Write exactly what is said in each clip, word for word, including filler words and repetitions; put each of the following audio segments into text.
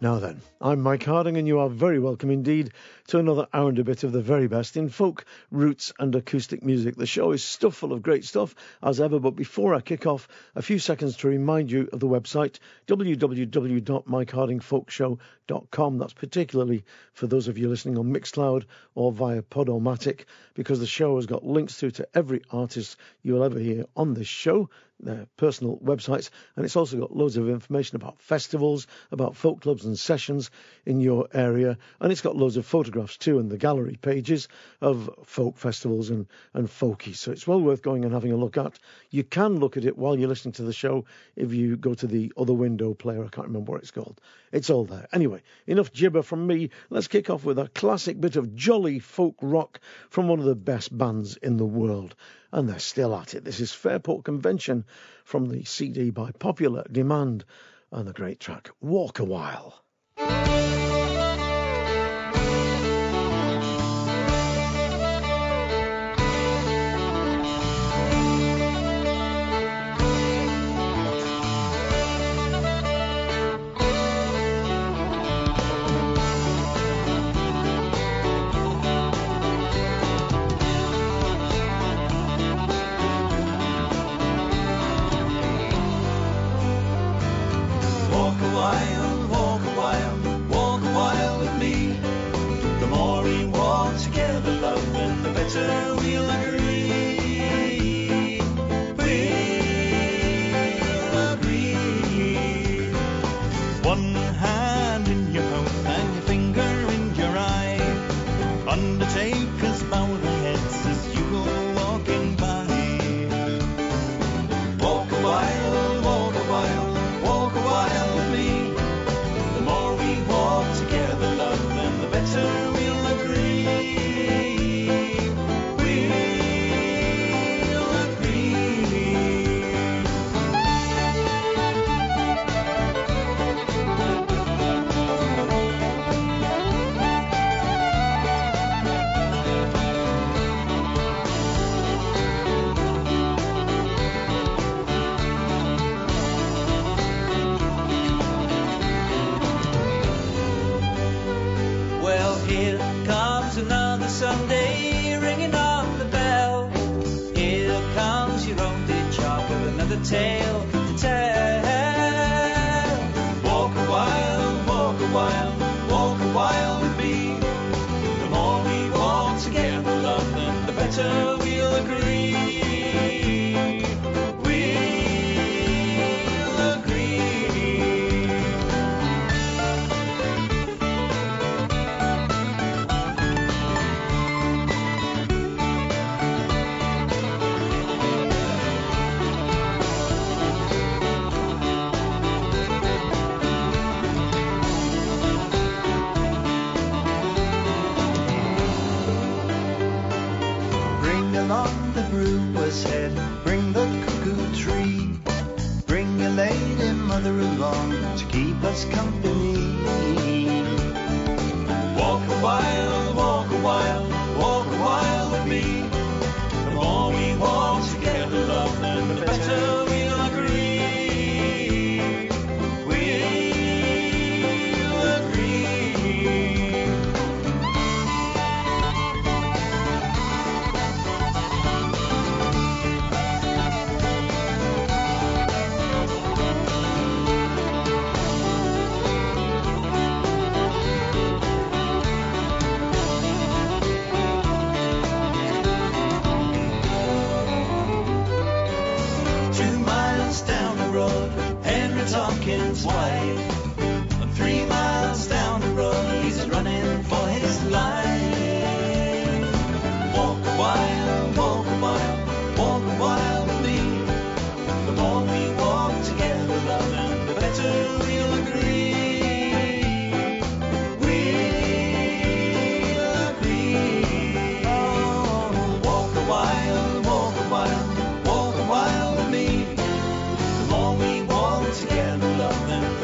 Now then, I'm Mike Harding and you are very welcome indeed to another hour and a bit of the very best in folk, roots and acoustic music. The show is stuffed full of great stuff as ever, but before I kick off, a few seconds to remind you of the website w w w dot mike harding folk show dot com. That's particularly for those of you listening on Mixcloud or via Podomatic, because the show has got links through to every artist you'll ever hear on this show, their personal websites, and it's also got loads of information about festivals, about folk clubs and sessions in your area, and it's got loads of photographs too and the gallery pages of folk festivals and, and folkies, so it's well worth going and having a look at. You can look at it while you're listening to the show if you go to the other window player. I can't remember what it's called. It's all there. Anyway, enough gibber from me. Let's kick off with a classic bit of jolly folk rock from one of the best bands in the world. And they're still at it. This is Fairport Convention from the C D By Popular Demand and the great track Walk a While.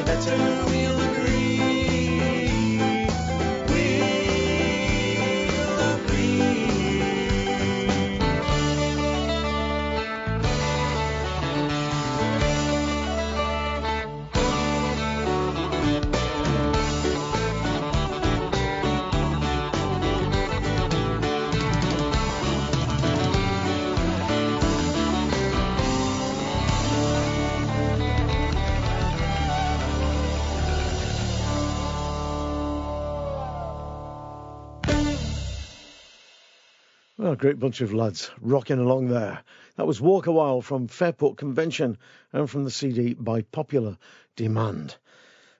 That's Well, a great bunch of lads rocking along there. That was Walk a While from Fairport Convention and from the C D By Popular Demand.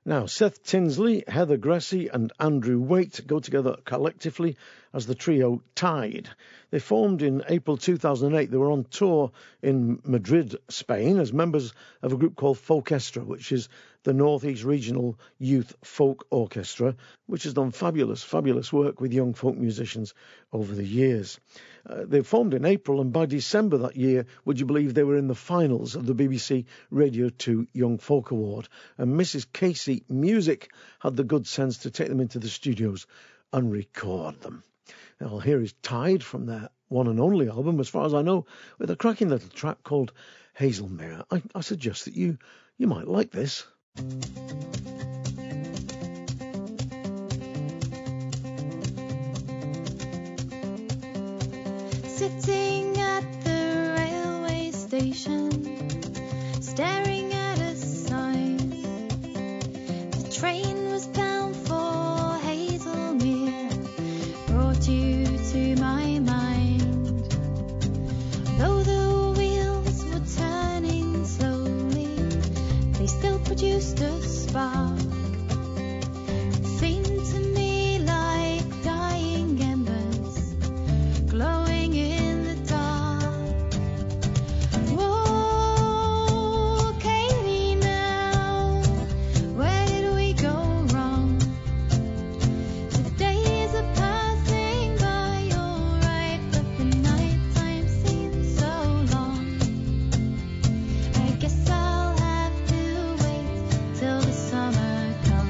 Now, Seth Tinsley, Heather Grassy and Andrew Waite go together collectively as the trio Tyde. They formed in April two thousand eight. They were on tour in Madrid, Spain, as members of a group called Folkestra, which is the North East Regional Youth Folk Orchestra, which has done fabulous, fabulous work with young folk musicians over the years. Uh, they formed in April, and by December that year, would you believe, they were in the finals of the B B C Radio two Young Folk Award, and Mrs Casey Music had the good sense to take them into the studios and record them. Now, here is Tyde from their one and only album, as far as I know, with a cracking little track called Haslemere. I, I suggest that you, you might like this. Sitting at the railway station, staring at a sign, the train was bound for Haslemere, brought you to my mind. Though the wheels were turning slowly, they still produced a spark. It seemed to me like dying embers glowing in the dark. Whoa, Katie, now where did we go wrong? The days are passing by, alright, but the night time seems so long. I guess I till the summer comes.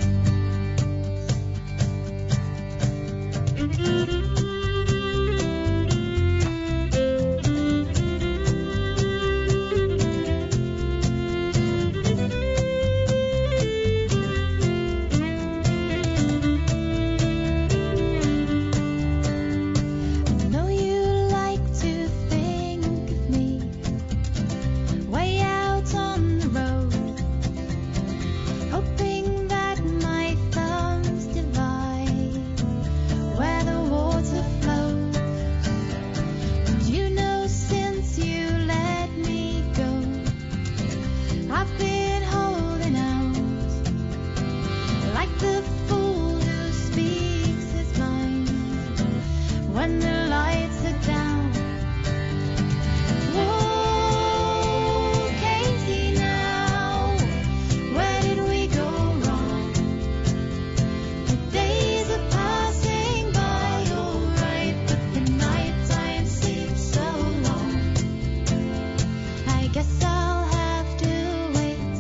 Guess I'll have to wait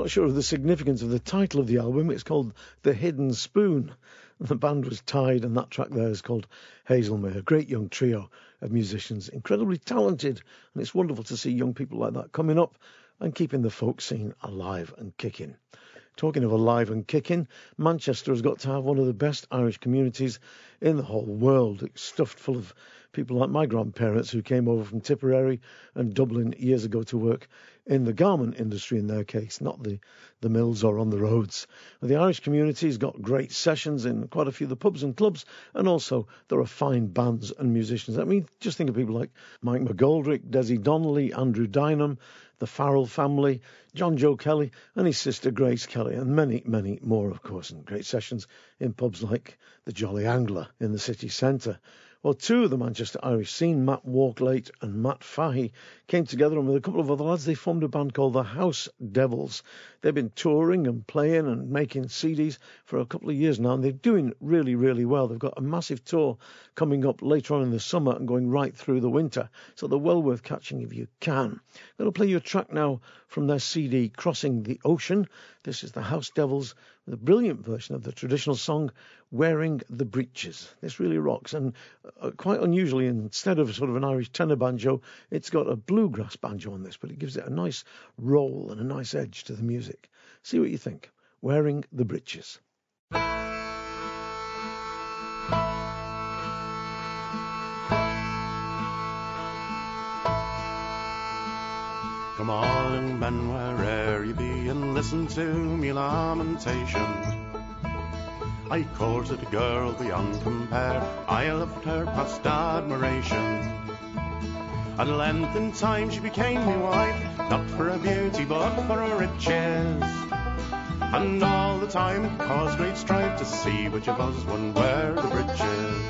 not sure of the significance of the title of the album. It's called The Hidden Spoon. The band was Tyde, and that track there is called Haslemere. A great young trio of musicians, incredibly talented, and it's wonderful to see young people like that coming up and keeping the folk scene alive and kicking. Talking of alive and kicking, Manchester has got to have one of the best Irish communities in the whole world. It's stuffed full of people like my grandparents who came over from Tipperary and Dublin years ago to work in the garment industry in their case, not the, the mills or on the roads. The Irish community has got great sessions in quite a few of the pubs and clubs, and also there are fine bands and musicians. I mean, just think of people like Mike McGoldrick, Desi Donnelly, Andrew Dynam, the Farrell family, John Joe Kelly and his sister Grace Kelly, and many, many more, of course, and great sessions in pubs like the Jolly Angler in the city centre. Well, two of the Manchester Irish scene, Matt Walklate and Matt Fahey, came together, and with a couple of other lads, they formed a band called the House Devils. They've been touring and playing and making C Ds for a couple of years now, and they're doing really, really well. They've got a massive tour coming up later on in the summer and going right through the winter, so they're well worth catching if you can. I'm going to play you a track now from their C D, Crossing the Ocean. This is the House Devils with a brilliant version of the traditional song, Wearing the Breeches. This really rocks, and Uh, quite unusually, instead of sort of an Irish tenor banjo, it's got a bluegrass banjo on this, but it gives it a nice roll and a nice edge to the music. See what you think. Wearing the Breeches. Come on, men, where'er you be, and listen to me lamentations. I courted a girl beyond compare, I loved her past admiration. At length in time she became my wife, not for her beauty but for her riches. And all the time it caused great strife to see which of us one wear the breeches.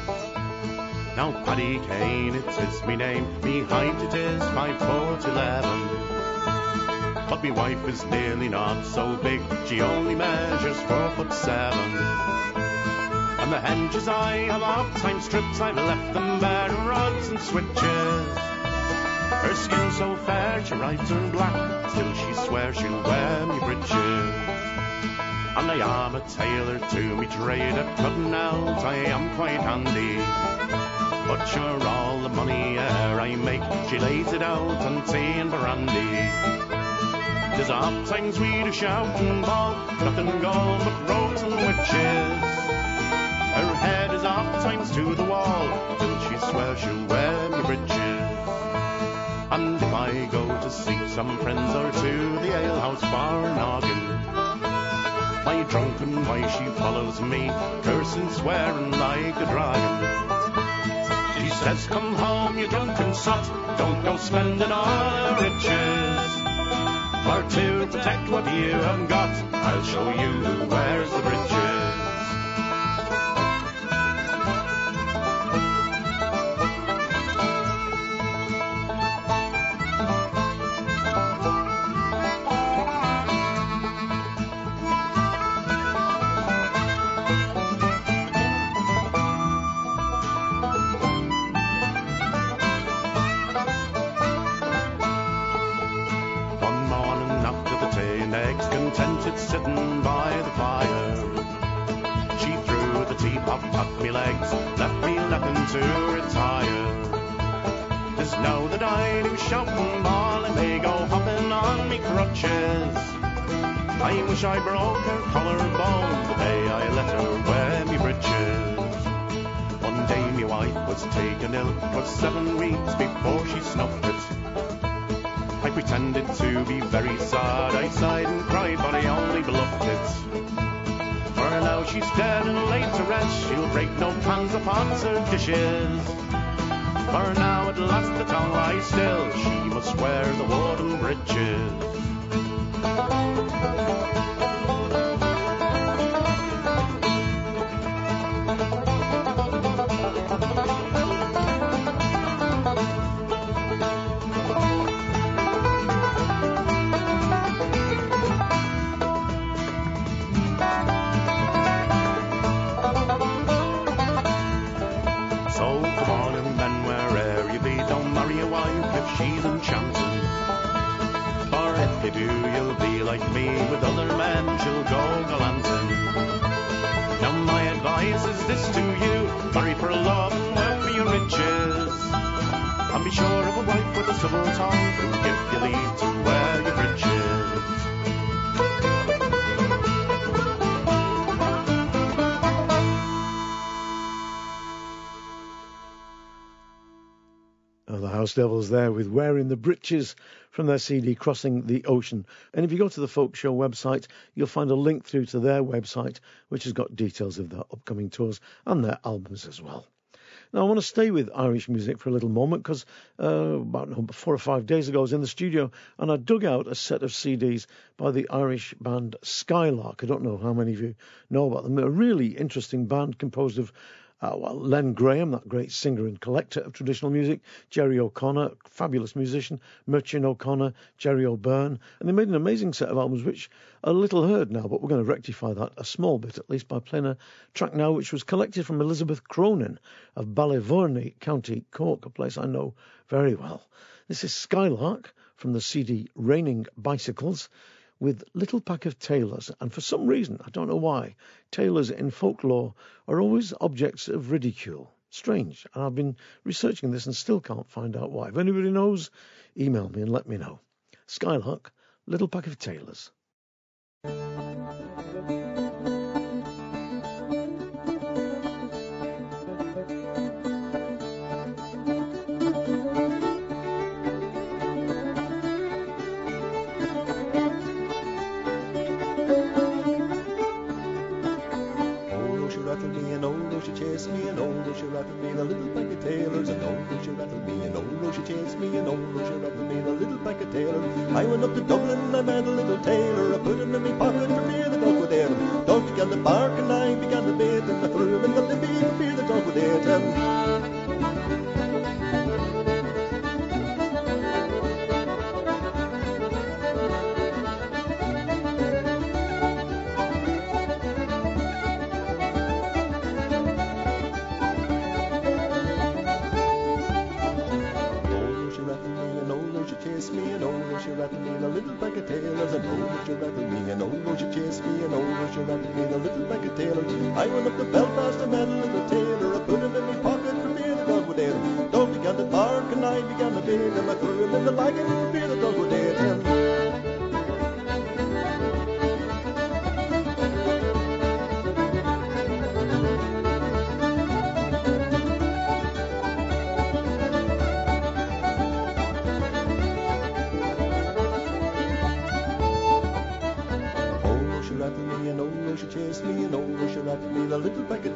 Now Paddy Kane, it is me name, me height it is five foot eleven. But me wife is nearly not so big, she only measures four foot seven. The hinges I have oft-time stripped, I've left them bare, rods and switches. Her skin so fair, she rides in black, still she swears she'll wear me breeches. And I am a tailor to me trade, at cutting out I am quite handy. But sure all the money e'er I make, she lays it out on tea and brandy. 'Tis oft times we do shout and bawl, nothing gold but rogues and witches. Her head is oft times to the wall, till she swears she'll wear me breeches. And if I go to see some friends or to the alehouse bar noggin, my drunken wife she follows me, cursing, swearing like a dragon. She says, come home you drunken sot, don't go spending all your riches. For to protect what you have got, I'll show you who wears the breeches. Sitting by the fire, she threw the teapot at me legs, left me nothing to retire. Just know that I do shop and ball, and they go hopping on me crutches. I wish I broke her collarbone the day I let her wear me breeches. One day me wife was taken ill, it was seven weeks before she snuffed it. I pretended to be very sad, I sighed and cried, but I only bluffed it. For now she's dead and laid to rest, she'll break no pans or pots or dishes. For now at last the tongue lies still, she must wear the wooden breeches. like me, with other men she'll go galanting. Now my advice is this to you, marry for love, not for your riches. And be sure of a wife with a civil tongue, who'll give you leave to wear your breeches. House Devils there with Wearing the Breeches from their C D Crossing the Ocean. And if you go to the Folk Show website, you'll find a link through to their website, which has got details of their upcoming tours and their albums as well. Now, I want to stay with Irish music for a little moment because uh, about four or five days ago I was in the studio and I dug out a set of C Ds by the Irish band Skylark. I don't know how many of you know about them. They're a really interesting band composed of Uh, well, Len Graham, that great singer and collector of traditional music, Jerry O'Connor, fabulous musician, Merchan O'Connor, Jerry O'Byrne, and they made an amazing set of albums which are little heard now, but we're going to rectify that a small bit at least by playing a track now which was collected from Elizabeth Cronin of Ballyvourney, County Cork, a place I know very well. This is Skylark from the C D Raining Bicycles with Little Pack of Tailors, and for some reason, I don't know why, tailors in folklore are always objects of ridicule. Strange, and I've been researching this and still can't find out why. If anybody knows, email me and let me know. Skylark, Little Pack of Tailors. Me and old oh, she rattled me, the little pack of tailors. And old oh, she rattled me, and old oh, she chased me, and old oh, she rattled me, the little pack of tailors. I went up to Dublin, I met a little tailor. I put him in my pocket for fear the dog would eat him. Dog began to bark and I began to bait him. I threw him in the lippy for fear the dog would eat him. I went up to Belfast, I met a little tailor. I put him in my pocket for fear the dog would eat him. Dog began to bark and I began to bait him. I threw him in the wagon for fear the dog would eat him.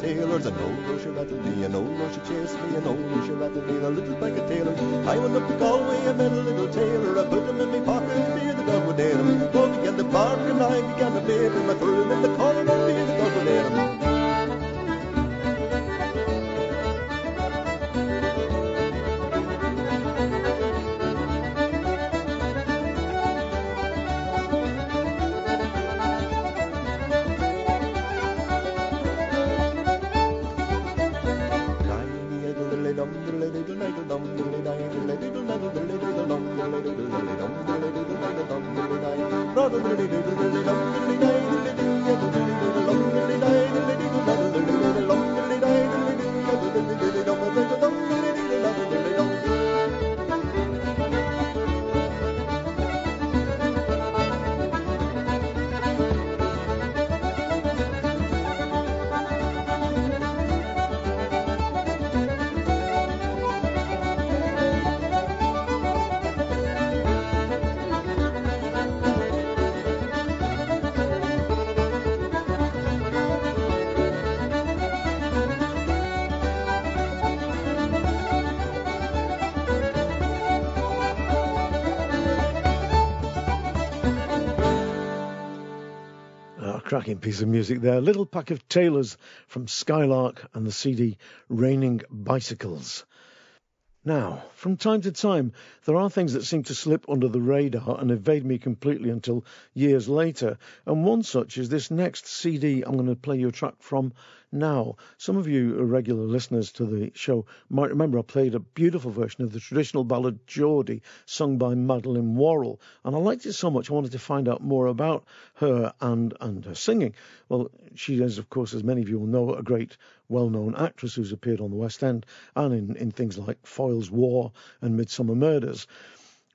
Tailors, and oh, she rattled me, and oh, she chased me, and oh, she rattled me, the little pack of tailors. I went up to Galway, I met a little tailor. I put him in my pocket, fear the dog would eat him. Dog began to bark, and I began to bait him. I threw him in the collar, and fear the dog would eat him. Cracking piece of music there. Little Pack of Tailors from Skylark and the C D Raining Bicycles. Now, from time to time, there are things that seem to slip under the radar and evade me completely until years later, and one such is this next C D I'm going to play you a track from now. Some of you regular listeners to the show might remember I played a beautiful version of the traditional ballad Geordie, sung by Madeleine Worrell, and I liked it so much I wanted to find out more about her and, and her singing. Well, she is, of course, as many of you will know, a great well-known actress who's appeared on the West End and in, in things like Foyle's War and Midsummer Murders.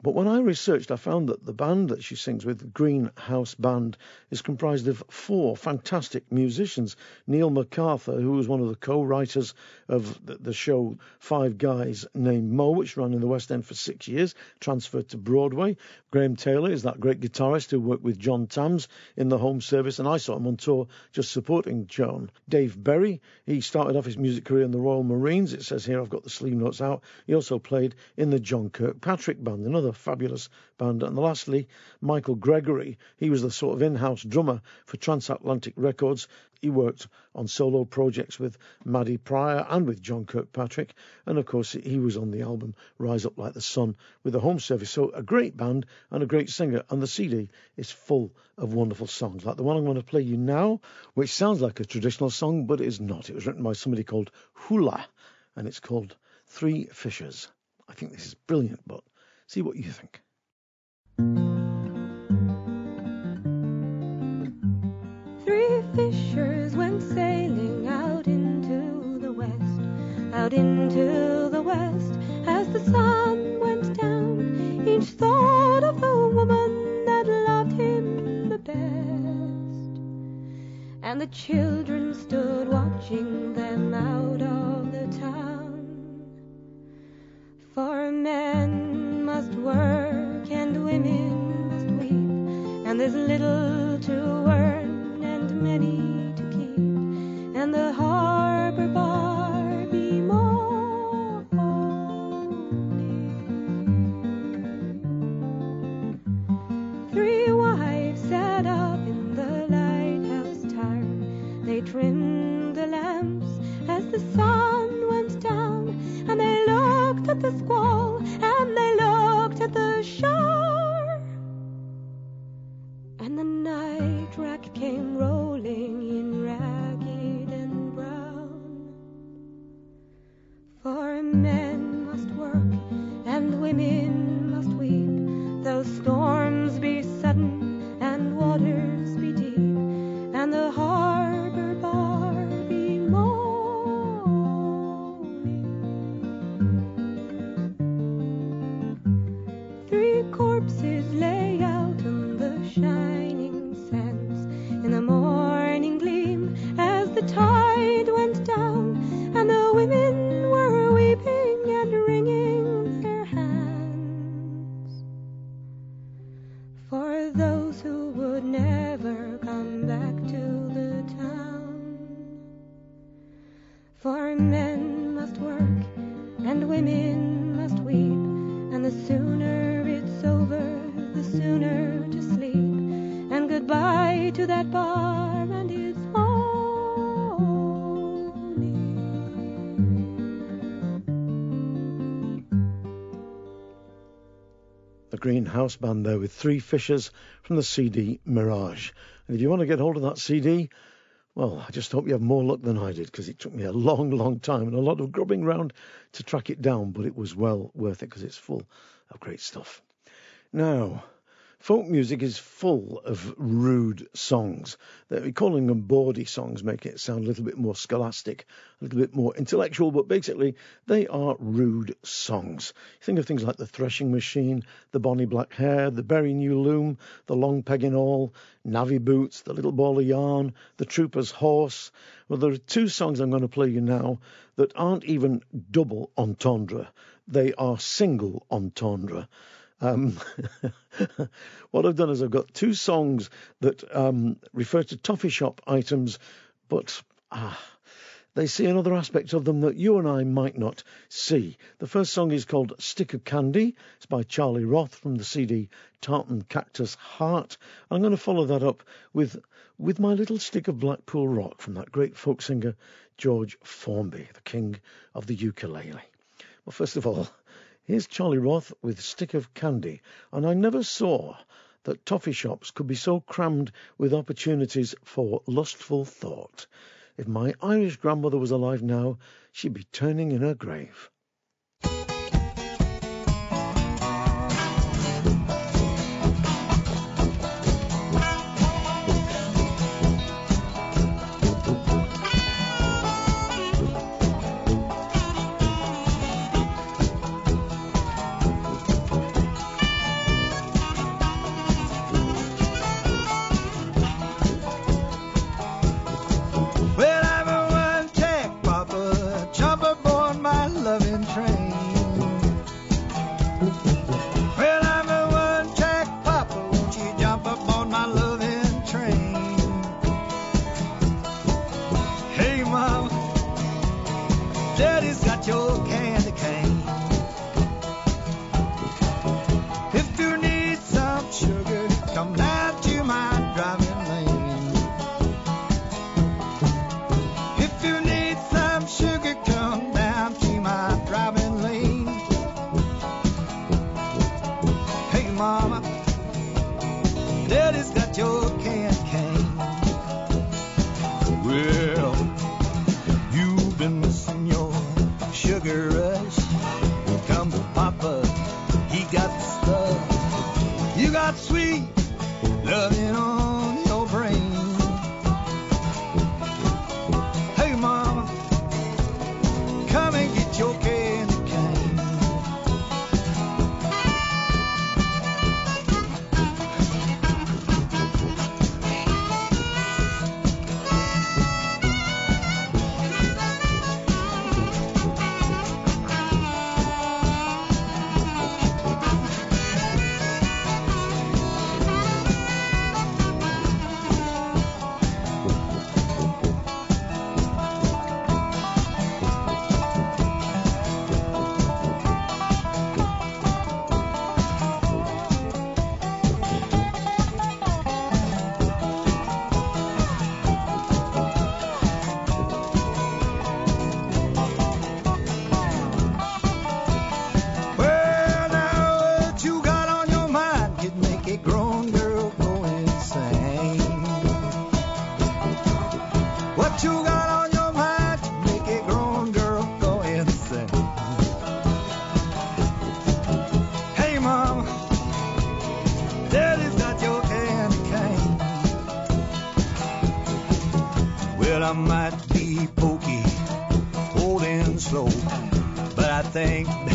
But when I researched, I found that the band that she sings with, the Green House Band, is comprised of four fantastic musicians. Neil MacArthur, who was one of the co-writers of the show Five Guys Named Mo, which ran in the West End for six years, transferred to Broadway. Graham Taylor is that great guitarist who worked with John Tams in the Home Service, and I saw him on tour just supporting Joan. Dave Berry, he started off his music career in the Royal Marines. It says here, I've got the sleeve notes out. He also played in the John Kirkpatrick Band, another a fabulous band. And lastly, Michael Gregory. He was the sort of in-house drummer for Transatlantic Records. He worked on solo projects with Maddie Pryor and with John Kirkpatrick, and of course he was on the album Rise Up Like the Sun with the Home Service. So a great band and a great singer, and the C D is full of wonderful songs like the one I'm going to play you now, which sounds like a traditional song but it is not. It was written by somebody called Hula and it's called Three Fishers. I think this is brilliant, but see what you think. Three fishers went sailing out into the west, out into the west. As the sun went down, each thought of the woman that loved him the best. And the children stood watching them out of the town. For men must work and women must weep, and there's little to earn and many to keep, and the harbour bar be more lonely. Three wives sat up in the lighthouse tower, they trimmed the lamps as the sun went down, and they looked at the squall and they looked at the shore, and the night rack came rolling in ragged and brown. For men must work and women must weep, though storms be sudden and waters be deep, and the harbour bar be more. Corpses lay out on the shining sands in the morning gleam as the tide went down, and the women were weeping and wringing their hands for those who would never come back to the town. For men must work and women must weep, and the sooner it's over, the sooner to sleep, and goodbye to that bar and his morning. The Green House Band there with Three Fishers from the C D Mirage. And if you want to get hold of that C D, well, I just hope you have more luck than I did, because it took me a long, long time and a lot of grubbing round to track it down, but it was well worth it because it's full of great stuff. Now, folk music is full of rude songs. Calling them bawdy songs make it sound a little bit more scholastic, a little bit more intellectual, but basically they are rude songs. Think of things like The Threshing Machine, The Bonny Black Hare, The Bury New Loom, The Long Peg in All, Navvy Boots, The Little Ball of Yarn, The Trooper's Horse. Well, there are two songs I'm going to play you now that aren't even double entendre. They are single entendre. Um, what I've done is I've got two songs that um, refer to toffee shop items, but ah, they see another aspect of them that you and I might not see. The first song is called Stick of Candy. It's by Charlie Roth from the C D Tartan Cactus Heart. I'm going to follow that up with with my little stick of Blackpool Rock from that great folk singer George Formby, the king of the ukulele. Well, first of all, here's Charlie Roth with Stick of Candy, and I never saw that toffee shops could be so crammed with opportunities for lustful thought. If my Irish grandmother was alive now, she'd be turning in her grave.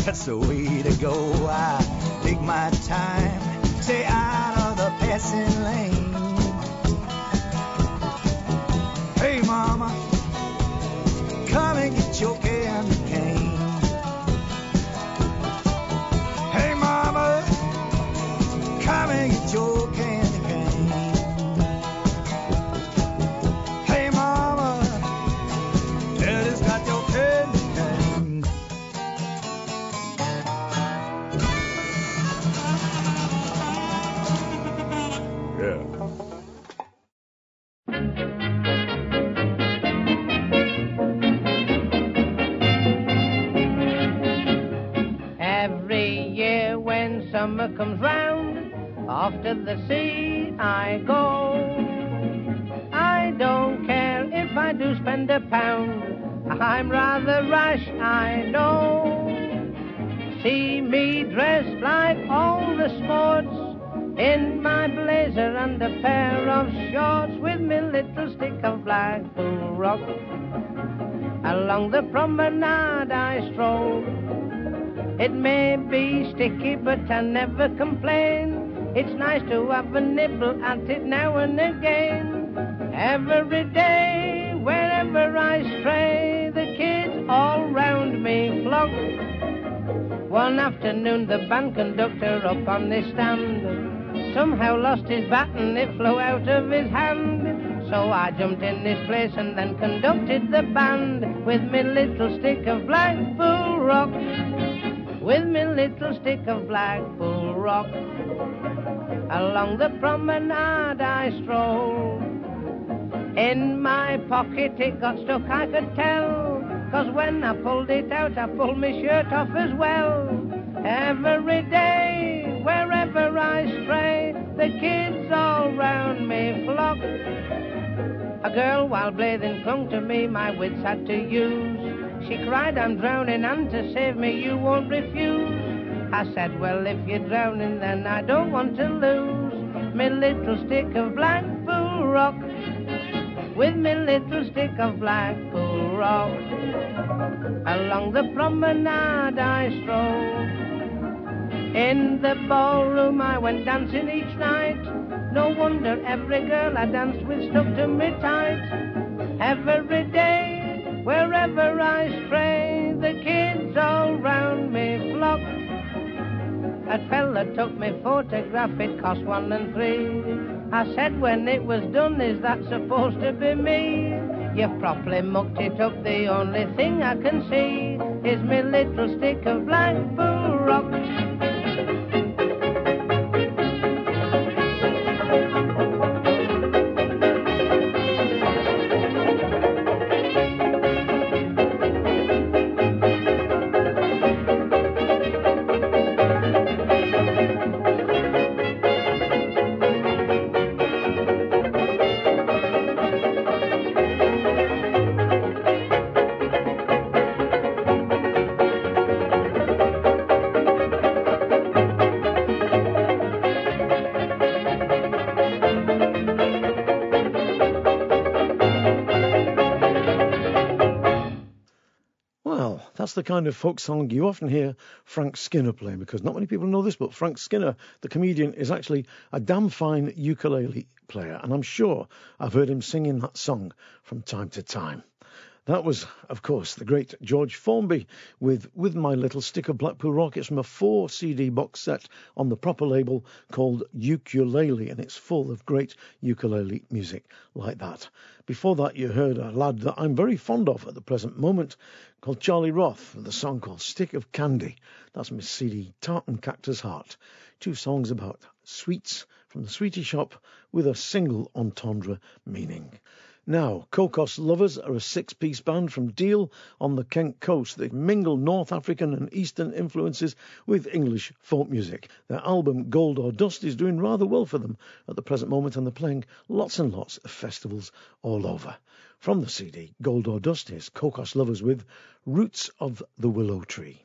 That's the way to go. I take my time, stay out of the passing lane. Hey, mama, come and get your candy cane. Hey, mama, come and get your candy cane. Hey, mama, daddy's got your candy cane. Comes round, off to the sea I go. I don't care if I do spend a pound, I'm rather rash, I know. See me dressed like all the sports, in my blazer and a pair of shorts, with me little stick of Blackpool Rock. Along the promenade I stroll. It may be sticky, but I never complain. It's nice to have a nibble at it now and again. Every day, wherever I stray, the kids all round me flock. One afternoon, the band conductor up on his stand somehow lost his baton, it flew out of his hand. So I jumped in his place and then conducted the band with me little stick of Blackpool Rock. With me little stick of Blackpool Rock. Along the promenade I stroll. In my pocket it got stuck, I could tell. 'Cause when I pulled it out, I pulled my shirt off as well. Every day, wherever I stray, the kids all round me flock. A girl, while bathing, clung to me, my wits had to use. She cried, I'm drowning, and to save me you won't refuse. I said, well, if you're drowning, then I don't want to lose me little stick of Blackpool Rock. With me little stick of Blackpool Rock, along the promenade I strolled. In the ballroom I went dancing each night. No wonder every girl I danced with stuck to me tight. Every day, wherever I stray, the kids all round me flock. A fella took me photograph, it cost one and three. I said when it was done, is that supposed to be me? You've properly mucked it up, the only thing I can see is me little stick of Blackpool Rock. The kind of folk song you often hear Frank Skinner play, because not many people know this, but Frank Skinner, the comedian, is actually a damn fine ukulele player, and I'm sure I've heard him singing that song from time to time. That was, of course, the great George Formby with With My Little Stick of Blackpool Rock. It's from a four C D box set on the proper label called Ukulele, and it's full of great ukulele music like that. Before that, you heard a lad that I'm very fond of at the present moment called Charlie Roth with a song called Stick of Candy. That's Miss C D Tartan Cactus Heart. Two songs about sweets from the sweetie shop with a single entendre meaning. Now, Cocos Lovers are a six-piece band from Deal on the Kent coast. They mingle North African and Eastern influences with English folk music. Their album Gold or Dust is doing rather well for them at the present moment, and they're playing lots and lots of festivals all over. From the C D Gold or Dust is Cocos Lovers with Roots of the Willow Tree.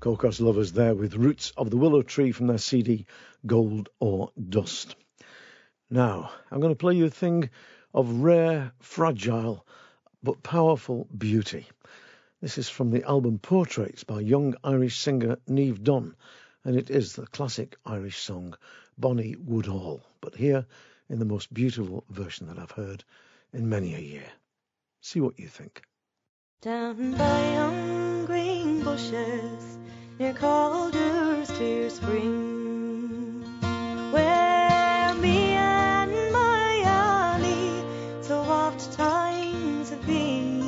Cocos Lovers there with Roots of the Willow Tree from their C D Gold or Dust. Now, I'm going to play you a thing of rare, fragile, but powerful beauty. This is from the album Portraits by young Irish singer Niamh Dunn, and it is the classic Irish song Bonny Woodhall, but here in the most beautiful version that I've heard in many a year. See what you think. Down by yon green bushes, near Calder's clear spring, where me and my Ally so oft times have been,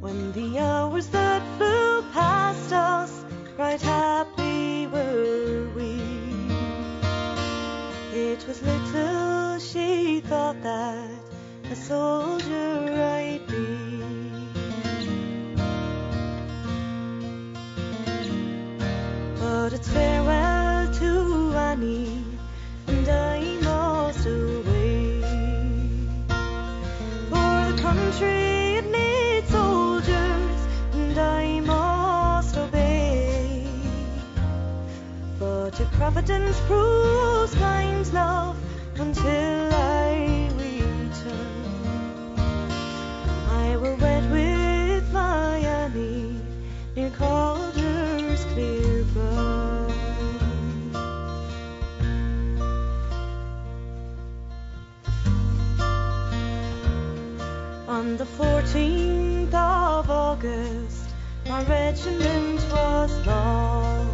when the hours that flew past us, right happy were we. It was little she thought that a soldier I'd be. But it's farewell to Annie, and I must away. For the country it needs soldiers, and I must obey. But your providence proves kind love until I return. I will wed with my Annie near Calder's clear burn. On the fourteenth of August, my regiment was lost.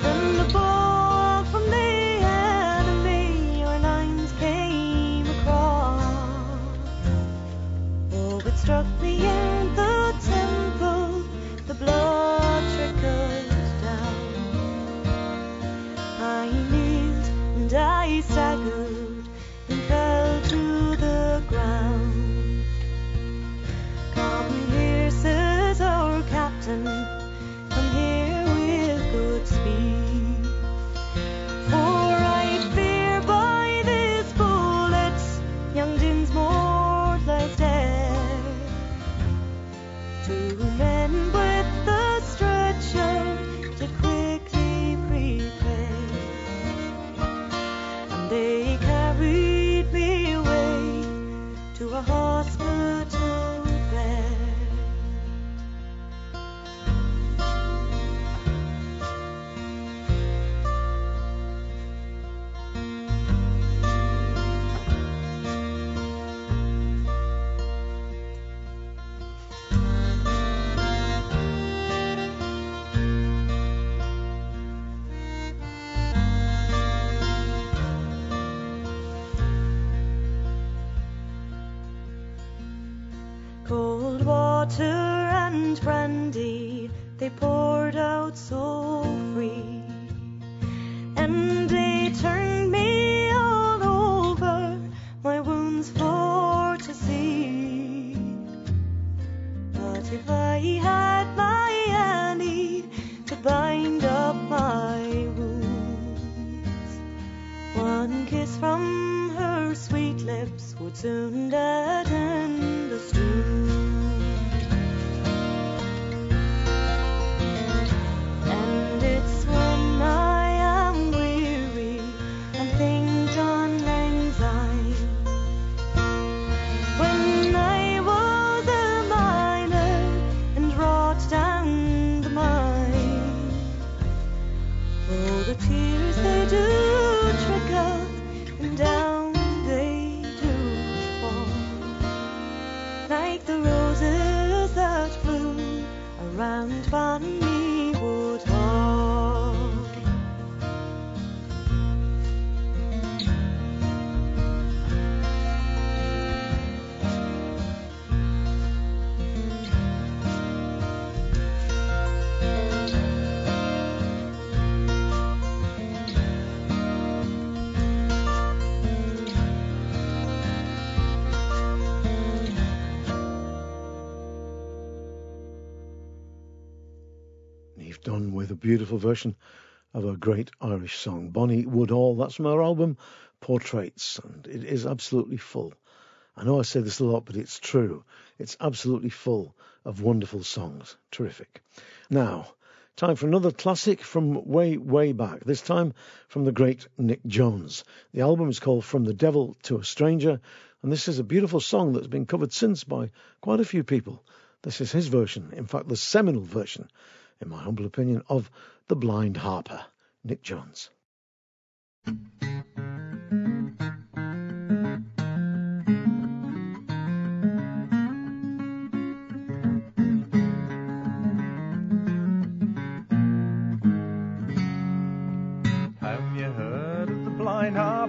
From the ball, from the enemy, our lines came across. Oh, it struck me in the temple, the blood trickled down. I kneeled and I staggered and fell to the ground. Come here, says our captain, come here with good speed. we've done with a beautiful version of a great Irish song, Bonny Woodhall. That's from our album Portraits, and it is absolutely full. I know I say this a lot, but it's true. It's absolutely full of wonderful songs. Terrific. Now, time for another classic from way, way back, this time from the great Nick Jones. The album is called From the Devil to a Stranger, and this is a beautiful song that's been covered since by quite a few people. This is his version, in fact, the seminal version, in my humble opinion, of The Blind Harper, Nick Jones.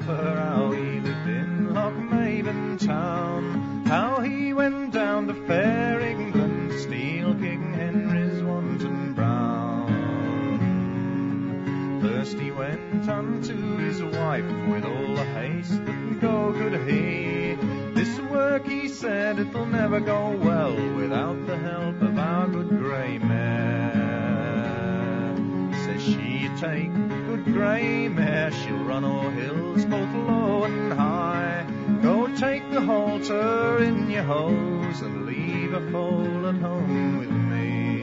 How he lived in Lochmaben town, how he went down to fair England to steal King Henry's wanton brown. First he went unto his wife with all the haste that go could he. This work, he said, it'll never go well without the help of our good grey mare. Says she, take good grey mare, she'll run o'er hills both low and high. Go take the halter in your hose and leave a foal at home with me.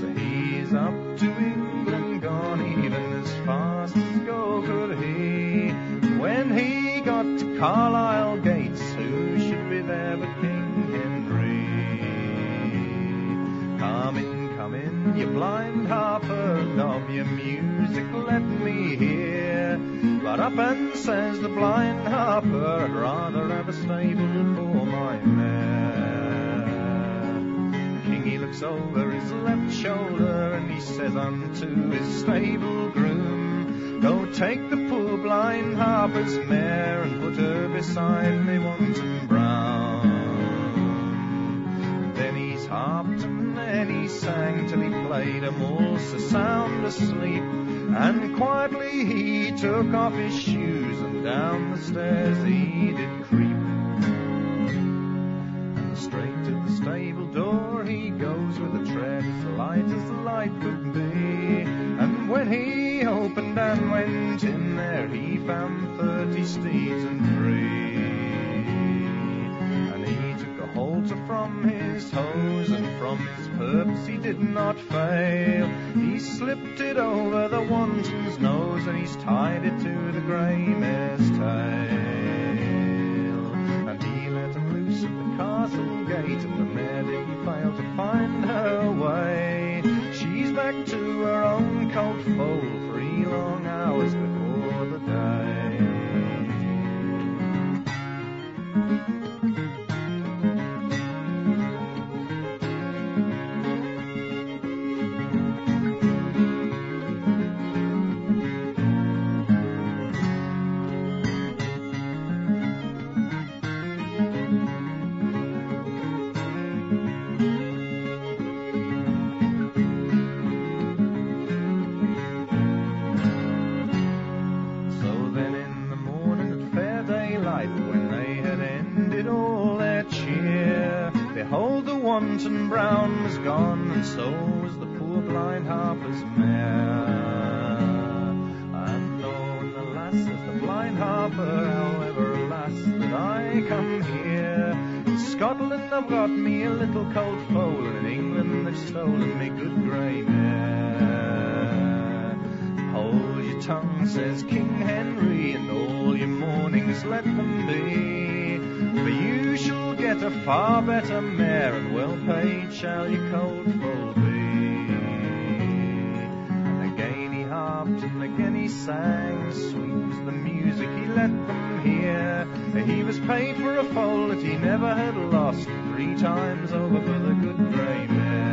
So he's up to England gone, even as fast as go could he. When he got to Carlisle gates, who should be there but King Henry? Come in, come in, you blind harper, and of your music let me hear. But up and says the blind harper, I'd rather have a stable for my mare. King, he looks over his left shoulder, and he says unto his stable groom, go take the poor blind harper's mare, and put her beside me wanton brown. Then he's harped, and he sang till he played 'em all so sound asleep, and quietly he took off his shoes, and down the stairs he did creep. And straight to the stable door he goes with a tread as light as the light could be, and when he opened and went in there he found thirty steeds and three. And he took a halter from his hose, and from his purpose he did not fail. He slipped it over the wanton's nose, and he's tied it to the grey mare's tail. And he let her loose at the castle gate, and the mare did fail to find her way. She's back to her own cold foal three long hours before the day. Wanton brown was gone, and so was the poor blind harper's mare. And oh, and alas, as the blind harper, however, alas, that I come here. In Scotland I've got me a little cold foal, and in England they've stolen me good grey mare. Hold your tongue, says King Henry, and all your mornings let them be, for you shall get a far better mare, and well paid shall your cold foal be. And again he harped, and again he sang, sweet was the music he let them hear. He was paid for a foal that he never had lost, three times over for the good grey mare.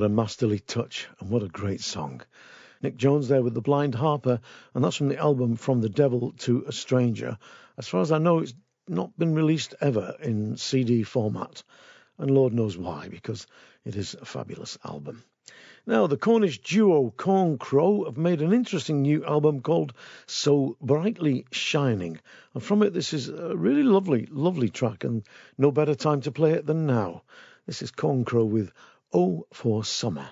What a masterly touch, and what a great song. Nick Jones there with The Blind Harper, and that's from the album From the Devil to a Stranger. As far as I know, it's not been released ever in C D format, and Lord knows why, because it is a fabulous album. Now, the Cornish duo Corncrow have made an interesting new album called So Brightly Shining, and from it this is a really lovely, lovely track, and no better time to play it than now. This is Corncrow with Oh for Summer.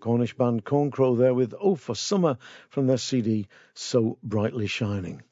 Cornish band Corncrow there with Oh for Summer from their C D So Brightly Shining.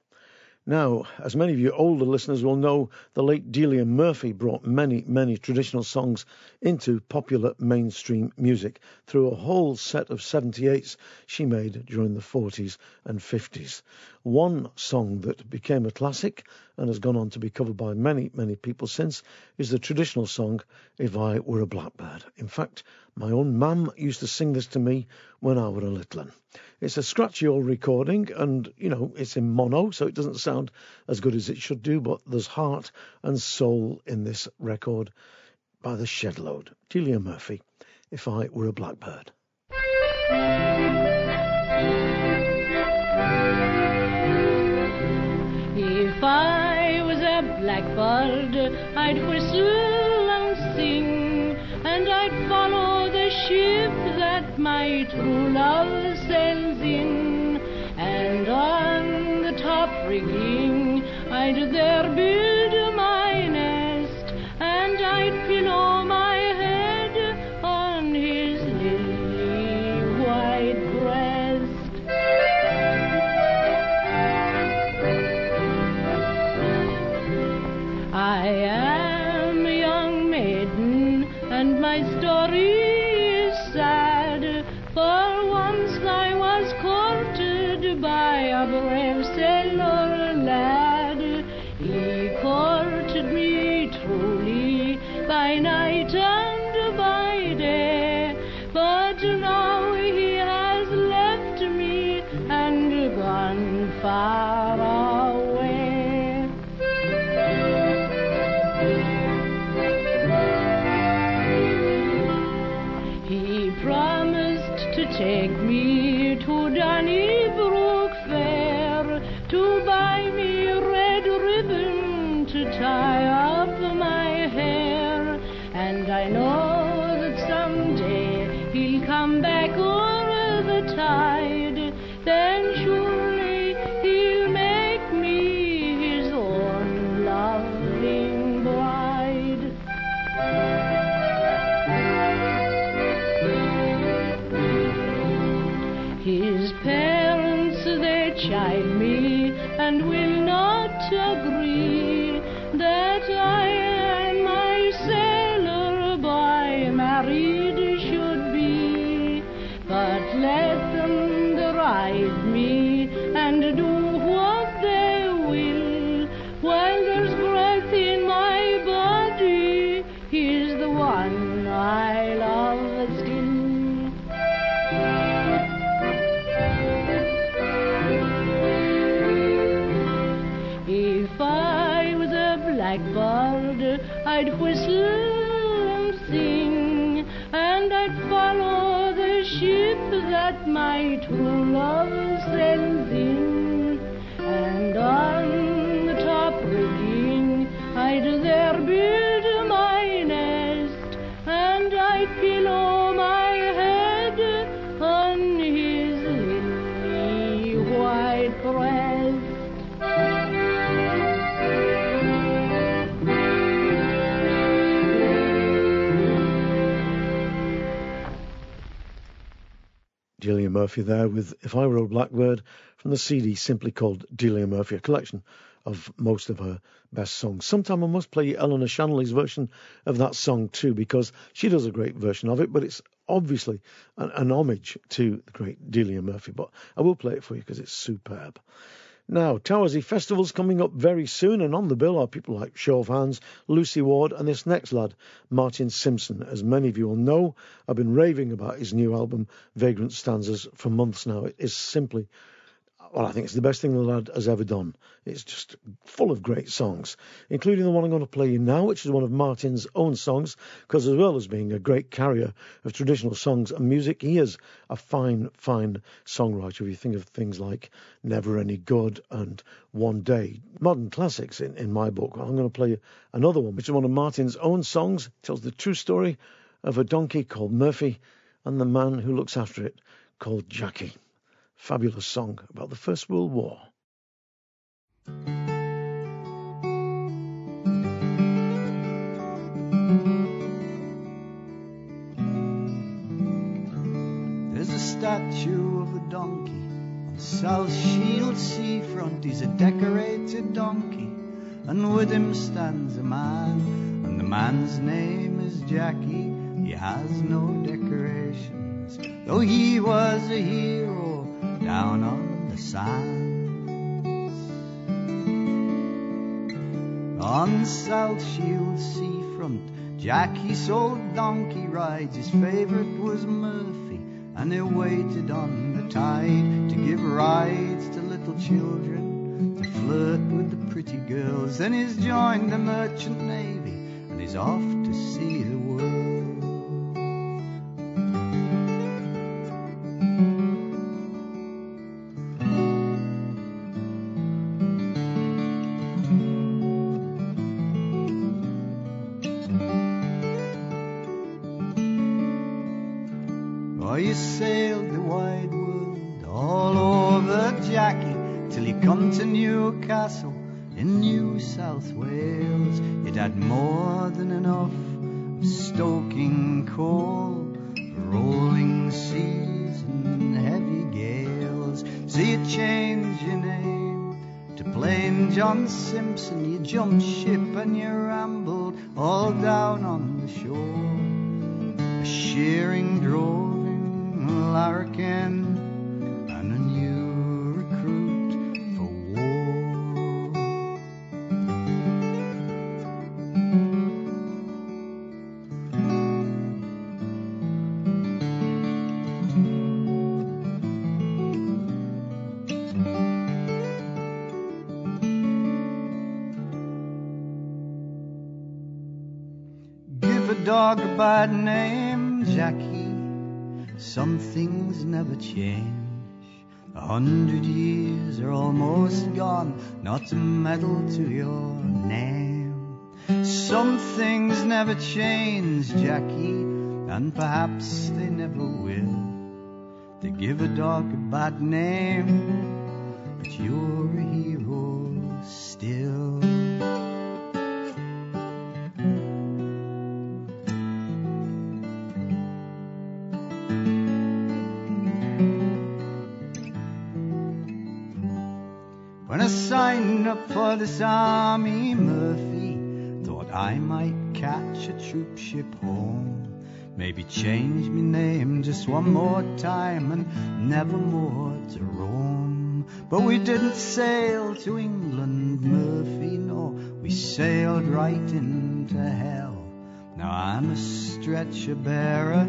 Now, as many of you older listeners will know, the late Delia Murphy brought many, many traditional songs into popular mainstream music through a whole set of seventy-eights she made during the forties and fifties. One song that became a classic and has gone on to be covered by many, many people since is the traditional song If I Were a Blackbird. In fact, my own mam used to sing this to me when I were a little un. It's a scratchy old recording and, you know, it's in mono, so it doesn't sound as good as it should do, but there's heart and soul in this record by the Shedload. Delia Murphy, If I Were a Blackbird. If I was a blackbird, I'd whistle and sing, and I'd follow the ship that my true love sails in, and on the top rigging I'd there build my nest, and I'd pillow my head on his lily white breast. I am a young maiden, and my story is sad, for once I was courted by a brave sailor lad. He courted me truly by night and by day, but now he has left me and gone far away. He promised to take me to Donnybrook Fair, to buy me a red ribbon to tie up my hair, and I know that someday he'll come back o'er the tide, then surely he'll make me his own loving bride. His parents, they chide me and will not agree that I and my sailor boy married should be, but let them deride me and do what they will. While there's breath in my body, he's the one I love still. If I was a blackbird, I'd whistle and sing, and I'd follow the ship that my true love sails in, and on the top rigging I'd there build my nest, and I'd pillow my head on his lily white breast. Delia Murphy there with If I Were a Blackbird from the C D simply called Delia Murphy, a collection of most of her best songs. Sometime I must play Eleanor Shanley's version of that song too, because she does a great version of it, but it's obviously an, an homage to the great Delia Murphy. But I will play it for you because it's superb. Now, Towersy Festival's coming up very soon, and on the bill are people like Show of Hands, Lucy Ward, and this next lad, Martin Simpson. As many of you will know, I've been raving about his new album, Vagrant Stanzas, for months now. It is simply, well, I think it's the best thing the lad has ever done. It's just full of great songs, including the one I'm going to play you now, which is one of Martin's own songs, because as well as being a great carrier of traditional songs and music, he is a fine, fine songwriter. If you think of things like Never Any Good and One Day, modern classics in, in my book. I'm going to play you another one, which is one of Martin's own songs. It tells the true story of a donkey called Murphy and the man who looks after it called Jackie. Fabulous song about the First World War. South-shield seafront, he's a decorated donkey, and with him stands a man, and the man's name is Jackie. He has no decorations, though he was a hero down on the sands. On South-shield seafront, Jackie sold donkey rides. His favourite was Murphy, and he waited on the tide to give rides to little children, to flirt with the pretty girls. Then he's joined the merchant navy, and he's off to see the castle in New South Wales. It had more than enough of stoking coal, rolling seas and heavy gales. So you change your name to plain John Simpson, you jumped ship and you rambled all down on the shore, a shearing, droving larrikin. A bad name, Jackie, some things never change. A hundred years are almost gone, not a medal to your name. Some things never change, Jackie, and perhaps they never will. They give a dog a bad name, but you're a hero still. Up for this army, Murphy thought I might catch a troop ship home, maybe change me name just one more time and never more to roam. But we didn't sail to England, Murphy, no, we sailed right into hell. Now I'm a stretcher bearer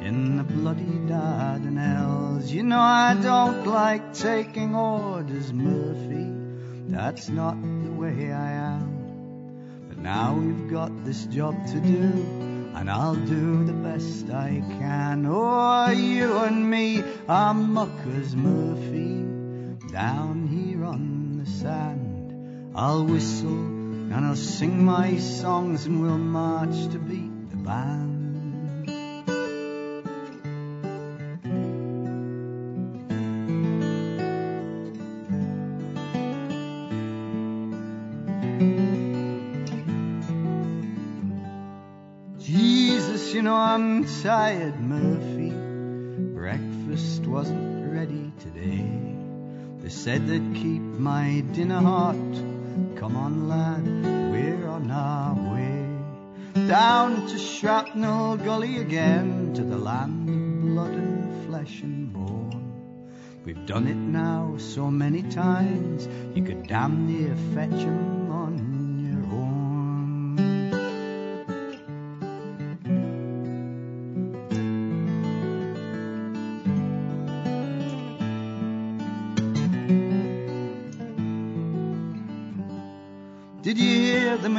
in the bloody Dardanelles. You know I don't like taking orders, Murphy, that's not the way I am. But now we've got this job to do, and I'll do the best I can. Oh, you and me are muckers, Murphy, down here on the sand. I'll whistle and I'll sing my songs, and we'll march to beat the band. I'm tired, Murphy, breakfast wasn't ready today. They said they'd keep my dinner hot. Come on, lad, we're on our way. Down to Shrapnel Gully again, to the land of blood and flesh and bone. We've done it now so many times, you could damn near fetch 'em.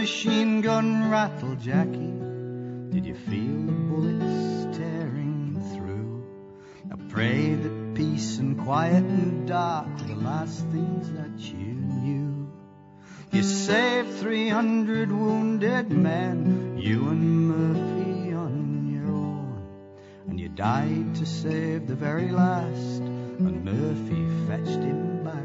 Machine gun rattle, Jackie, did you feel the bullets tearing through? I pray that peace and quiet and dark were the last things that you knew. You saved three hundred wounded men, you and Murphy on your own, and you died to save the very last, and Murphy fetched him back.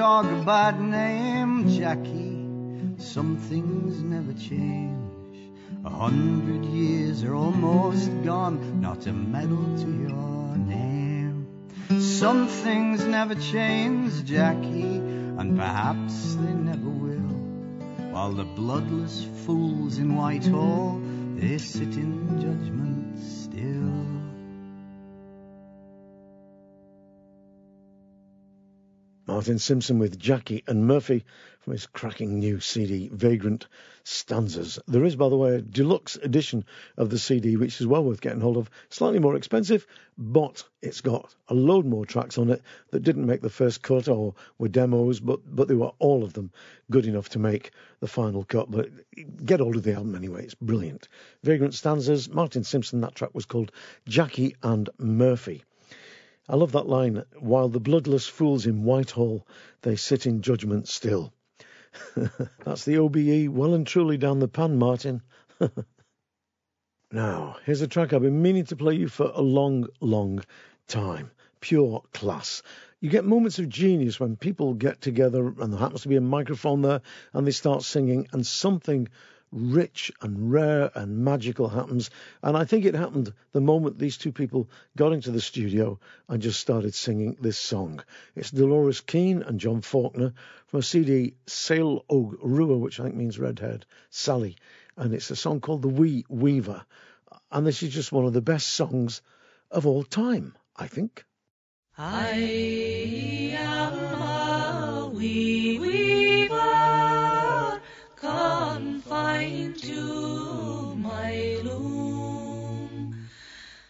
dog by name Jackie. Some things never change. A hundred years are almost gone, not a medal to your name. Some things never change, Jackie, and perhaps they never will. While the bloodless fools in Whitehall, they sit in judgment still. Marvin Simpson with Jackie and Murphy from his cracking new C D, Vagrant Stanzas. There is, by the way, a deluxe edition of the C D, which is well worth getting hold of. Slightly more expensive, but it's got a load more tracks on it that didn't make the first cut or were demos, but, but they were all of them good enough to make the final cut. But get hold of the album anyway, it's brilliant. Vagrant Stanzas, Martin Simpson, that track was called Jackie and Murphy. I love that line, while the bloodless fools in Whitehall, they sit in judgment still. That's the O B E, well and truly down the pan, Martin. Now, here's a track I've been meaning to play you for a long, long time. Pure class. You get moments of genius when people get together and there happens to be a microphone there and they start singing and something rich and rare and magical happens. And I think it happened the moment these two people got into the studio and just started singing this song. It's Dolores Keane and John Faulkner from a C D, Sail Og Rua, which I think means redhead Sally, and it's a song called The Wee Weaver, and this is just one of the best songs of all time, I think. I am a wee weaver, confined to my loom,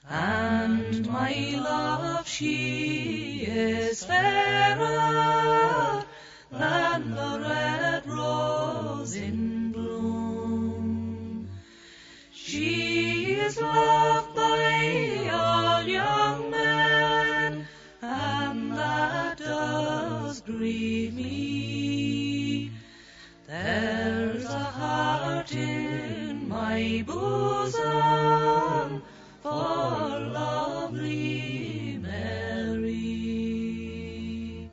and my love, she is fairer than the red rose in bloom. She is loved by all young men, and that does grieve me. There's a heart in my bosom for lovely Mary.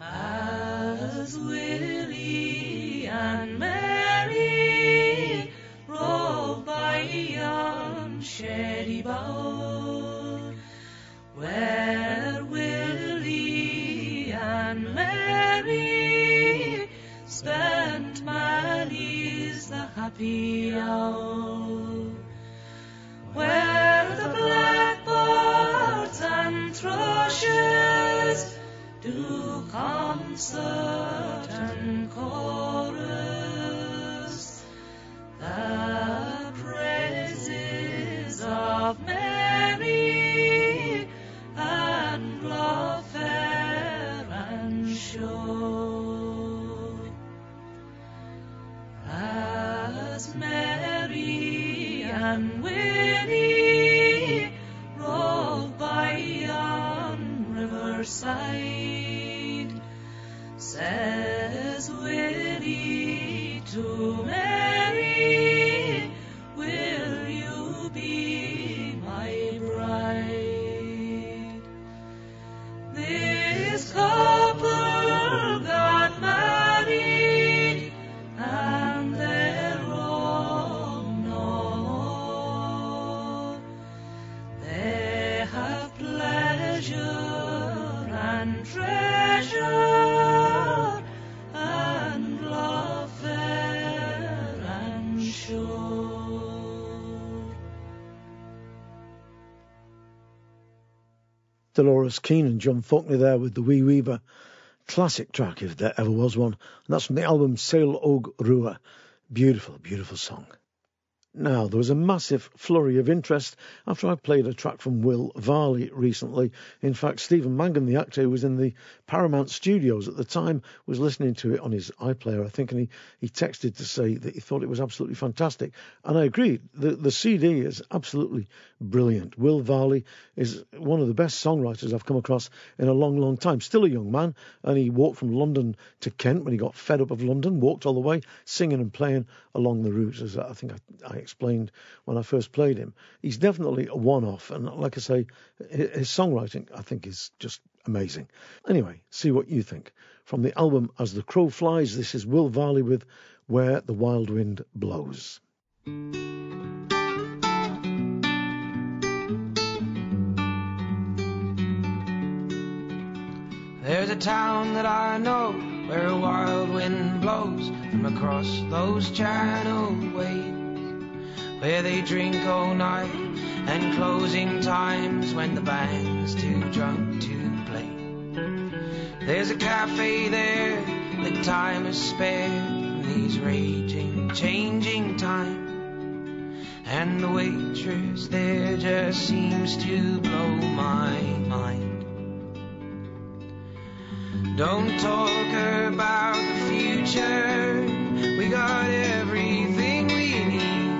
As Willie and Mary rode by yon shady bough, where Willie and Mary spent Mally's the happy hour, where the blackbirds and thrushes do concert and chorus. The praises of Mary and love fair and sure. As Mary and Winnie rode by yon riverside, says Willie to Mary, will you be my bride? This couple got married, and their own no more. They have pleasure and treasure and love fair and sure. Dolores Keane and John Faulkner there with The Wee Weaver. Classic track, if there ever was one. And that's from the album Sail Og Rua. Beautiful, beautiful song. Now, there was a massive flurry of interest after I played a track from Will Varley recently. In fact, Stephen Mangan, the actor who was in the Paramount Studios at the time, was listening to it on his iPlayer, I think, and he, he texted to say that he thought it was absolutely fantastic. And I agreed. The, the C D is absolutely brilliant. Will Varley is one of the best songwriters I've come across in a long, long time. Still a young man, and he walked from London to Kent when he got fed up of London, walked all the way, singing and playing along the route, as I think I... I explained when I first played him. He's definitely a one-off, and like I say, his songwriting I think is just amazing. Anyway, see what you think. From the album As the Crow Flies, this is Will Varley with Where the Wild Wind Blows. There's a town that I know where a wild wind blows from across those channel waves, where they drink all night and closing times when the band's too drunk to play. There's a cafe there that time is spared from these raging, changing times, and the waitress there just seems to blow my mind. Don't talk about the future, we got everything we need.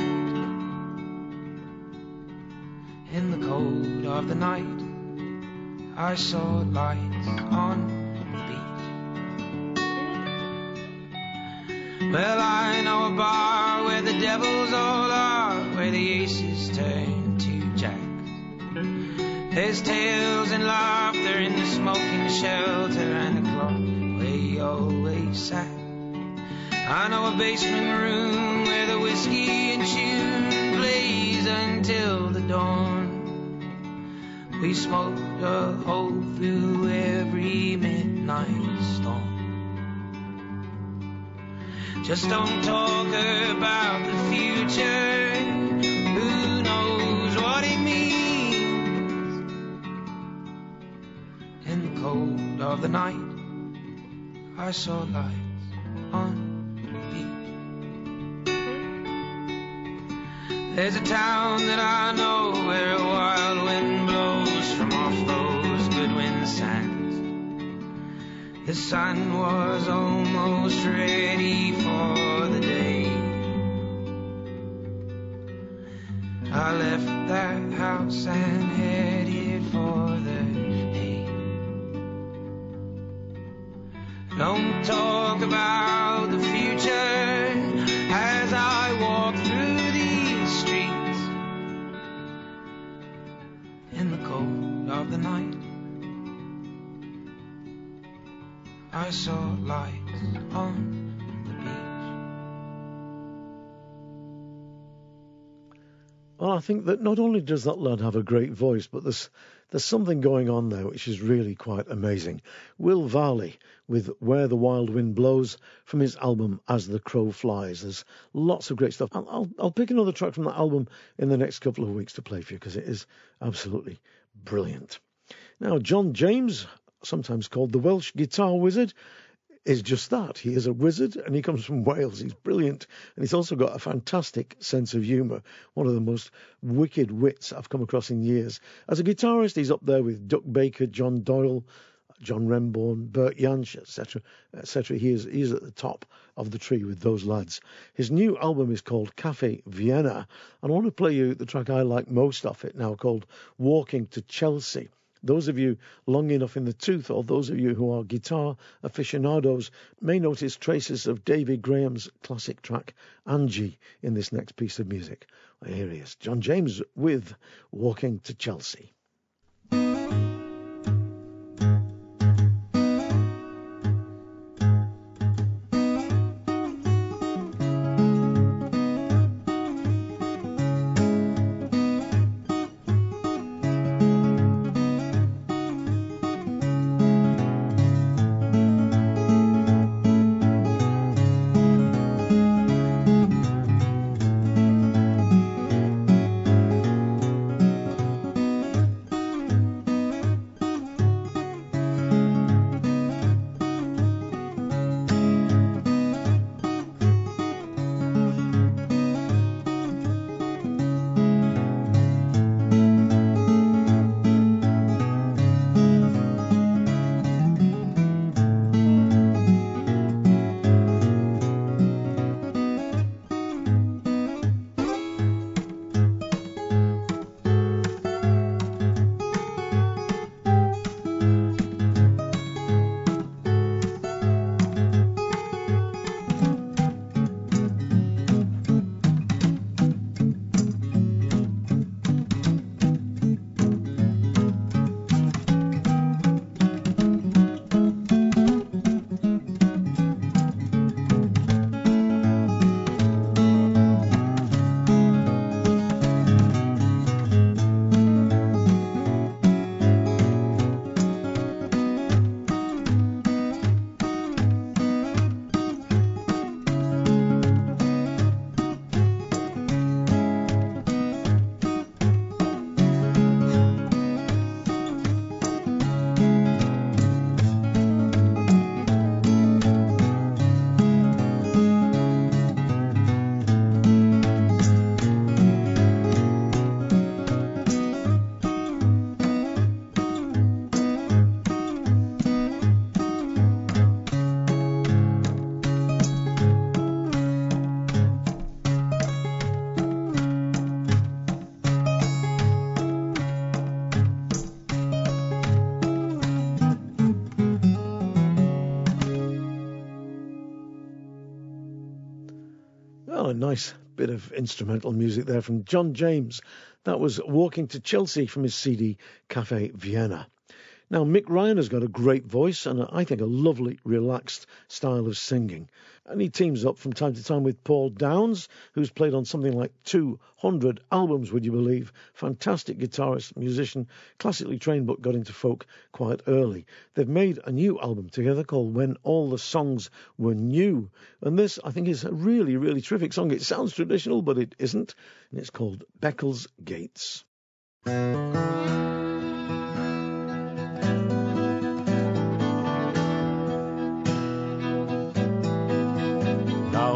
In the cold of the night, I saw lights on the beach. Well, I know a bar where the devils all are, where the aces turn to jacks. There's tales and laughter in the smoking shelter and the clock where you always sat. I know a basement room where the whiskey and tune plays until the dawn. We smoked a hole through every midnight storm. Just don't talk about the future, who knows what it means. Cold of the night, I saw lights on the beach. There's a town that I know where a wild wind blows from off those Goodwin sands. The sun was almost ready for the day. I left that house and headed for the Don't talk about the future as I walk through these streets in the cold of the night. I saw lights on the beach. Well, I think that not only does that lad have a great voice, but there's There's something going on there which is really quite amazing. Will Varley with Where the Wild Wind Blows from his album As the Crow Flies. There's lots of great stuff. I'll, I'll, I'll pick another track from that album in the next couple of weeks to play for you because it is absolutely brilliant. Now, John James, sometimes called the Welsh Guitar Wizard, is just that. He is a wizard and he comes from Wales. He's brilliant and he's also got a fantastic sense of humour, one of the most wicked wits I've come across in years. As a guitarist, he's up there with Duck Baker, John Doyle, John Renbourn, Bert Jansch, et cetera, et cetera. He is, he is at the top of the tree with those lads. His new album is called Cafe Vienna and I want to play you the track I like most off it now, called Walking to Chelsea. Those of you long enough in the tooth, or those of you who are guitar aficionados, may notice traces of David Graham's classic track, Angie, in this next piece of music. Well, here he is, John James with Walking to Chelsea. Oh, a nice bit of instrumental music there from John James. That was Walking to Chelsea from his C D Cafe Vienna. Now, Mick Ryan has got a great voice and I think a lovely, relaxed style of singing. And he teams up from time to time with Paul Downs, who's played on something like two hundred albums, would you believe? Fantastic guitarist, musician, classically trained but got into folk quite early. They've made a new album together called When All the Songs Were New. And this, I think, is a really, really terrific song. It sounds traditional, but it isn't. And it's called Beccles Gates.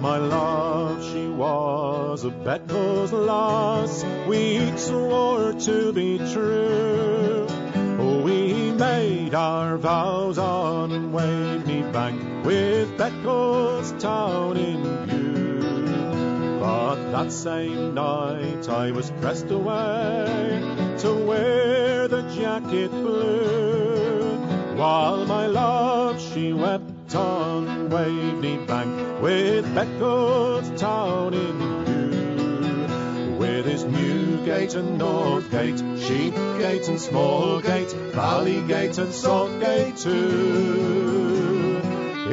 My love, she was a Beccles lass, we swore to be true. We made our vows on Waveney Bank with Beccles town in view. But that same night I was pressed away to wear the jacket blue, while my love, she wept on Waveney Bank with Beccles town in view. With his Newgate and Northgate, Sheepgate and Smallgate, Valleygate and Saltgate too.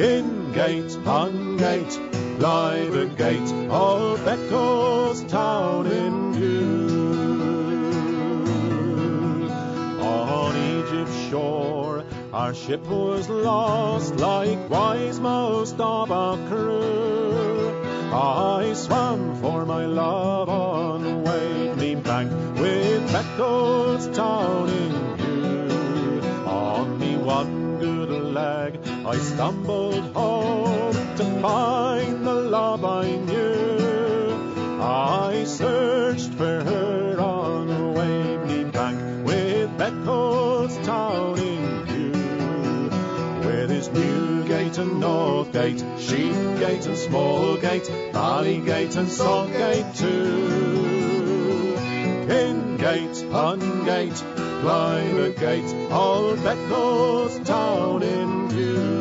Ingate, Pungate, Libergate, all Beccles town in view. On Egypt's shore our ship was lost, likewise most of our crew. I swam for my love on Waveney Bank with Beccles town in view. On me one good leg I stumbled home to find the love I knew. I searched for her on Waveney Bank with Beccles town in view. Newgate and Northgate, Sheepgate and Smallgate, Valleygate and Saltgate too. Ingate, Pungate, Clivergate, all Beccles town in view.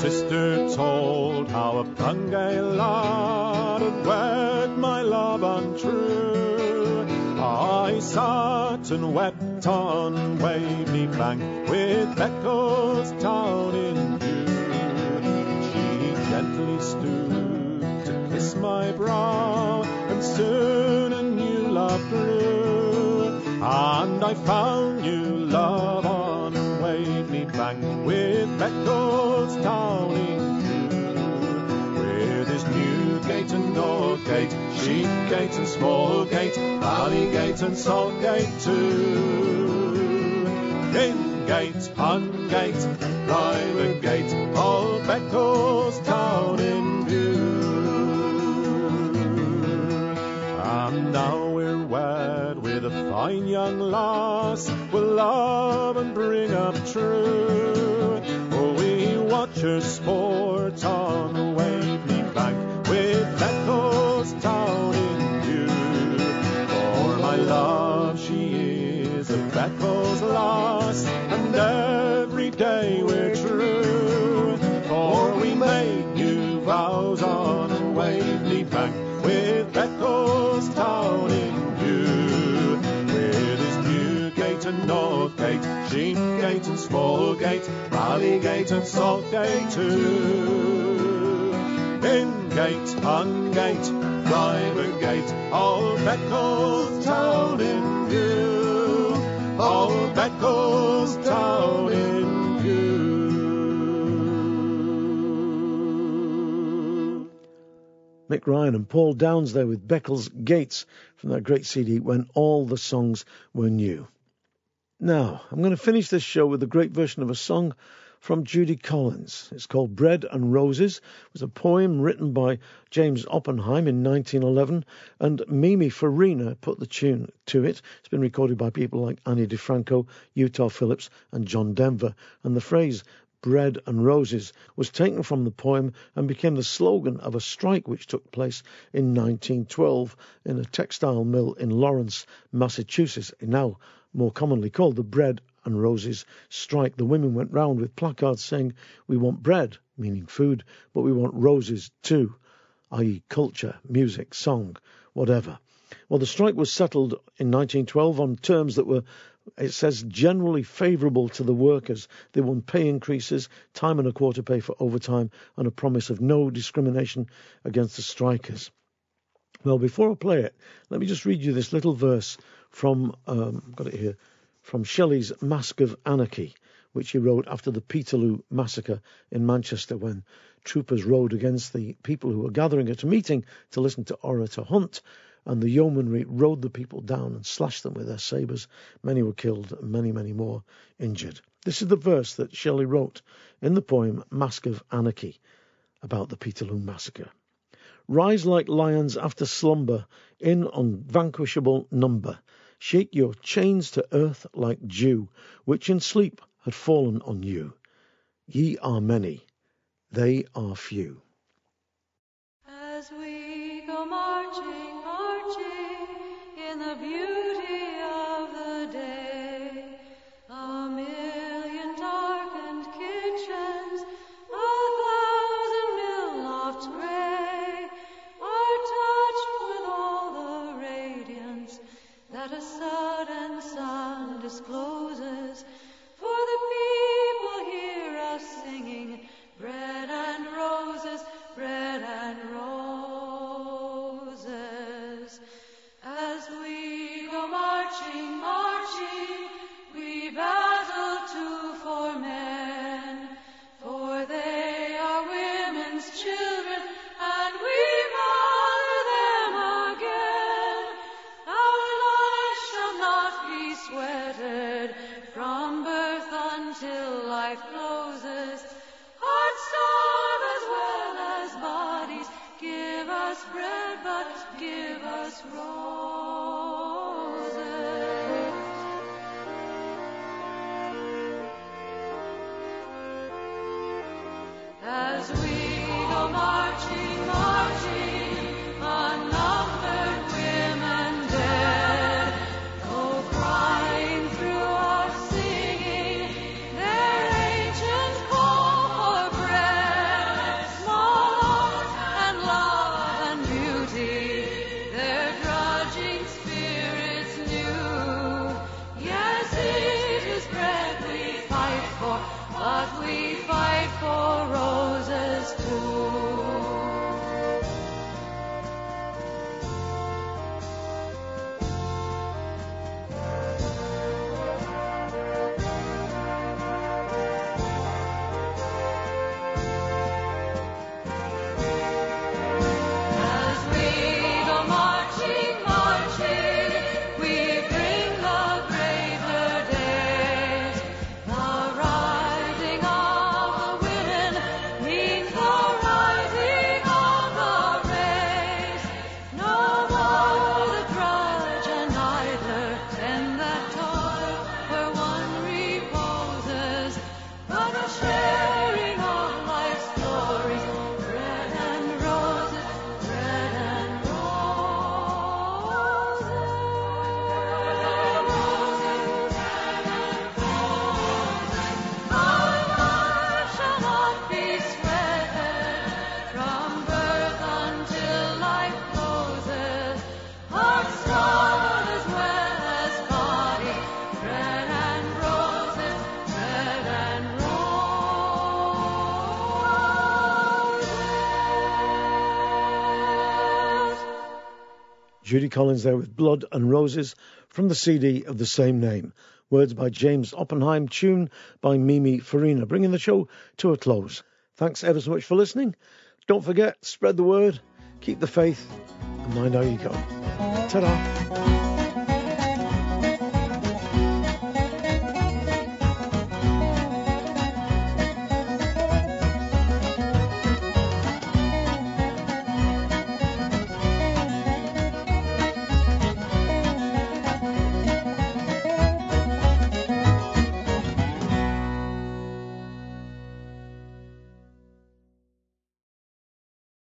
Sister told how a Bungay lad had wed my love untrue. I sat and wept on Waveney Bank with Beccles town in view. She gently stooped to kiss my brow, and soon a new love grew. And I found new love on Waveney Bank with Beccles town in view. With his Newgate and Northgate, Sheepgate and Smallgate, Valleygate and Saltgate too. Ingate, Pungate, Clivergate, all Beccles town in view. And now we're wed with a fine young lass, we'll love and bring up true. We watch her sport on Waveney Bank with Beccles town in view. For my love, she is a Beccles lass, and every day we're true. For we made new vows on Waveney Bank with Beccles town in view. Northgate, Sheepgate and Smallgate, Valleygate and Saltgate too. Ingate, Pungate, Clivergate, all Beccles town in view. All Beccles town in view. Mick Ryan and Paul Downs there with Beccles Gates from that great C D When All the Songs Were New. Now, I'm going to finish this show with a great version of a song from Judy Collins. It's called Bread and Roses. It was a poem written by James Oppenheim in nineteen eleven, and Mimi Farina put the tune to it. It's been recorded by people like Annie DeFranco, Utah Phillips, and John Denver. And the phrase Bread and Roses was taken from the poem and became the slogan of a strike which took place in nineteen twelve in a textile mill in Lawrence, Massachusetts, now more commonly called the Bread and Roses strike. The women went round with placards saying, "We want bread," meaning food, "but we want roses too," that is culture, music, song, whatever. Well, the strike was settled in nineteen twelve on terms that were, it says, generally favourable to the workers. They won pay increases, time and a quarter pay for overtime, and a promise of no discrimination against the strikers. Well, before I play it, let me just read you this little verse from, um, got it here, from Shelley's Masque of Anarchy, which he wrote after the Peterloo massacre in Manchester, when troopers rode against the people who were gathering at a meeting to listen to Orator Hunt, and the yeomanry rode the people down and slashed them with their sabres. Many were killed, and many, many more injured. This is the verse that Shelley wrote in the poem Masque of Anarchy about the Peterloo massacre. Rise like lions after slumber in unvanquishable number. Shake your chains to earth like dew, which in sleep had fallen on you. Ye are many, they are few. As we go marching, in the beauty of the day, a million darkened kitchens, a thousand mill lofts gray, are touched with all the radiance that a sudden sun discloses. For the people hear us singing, bread and roses, bread and roses. Marching, marching, we battle too for men, for they are women's children, and we mother them again. Our lives shall not be sweated from birth until life closes. Heart starve as well as bodies, give us bread, but give us rose. As we go marching, marching, unnumbered women dead, go crying through our singing, their ancient call for bread. Small arms and love and beauty, their grudging spirits new. Yes, it is bread we fight for, but we fight for all. Judy Collins there with Blood and Roses from the C D of the same name. Words by James Oppenheim, tune by Mimi Farina. Bringing the show to a close. Thanks ever so much for listening. Don't forget, spread the word, keep the faith, and mind how you go. Ta-da.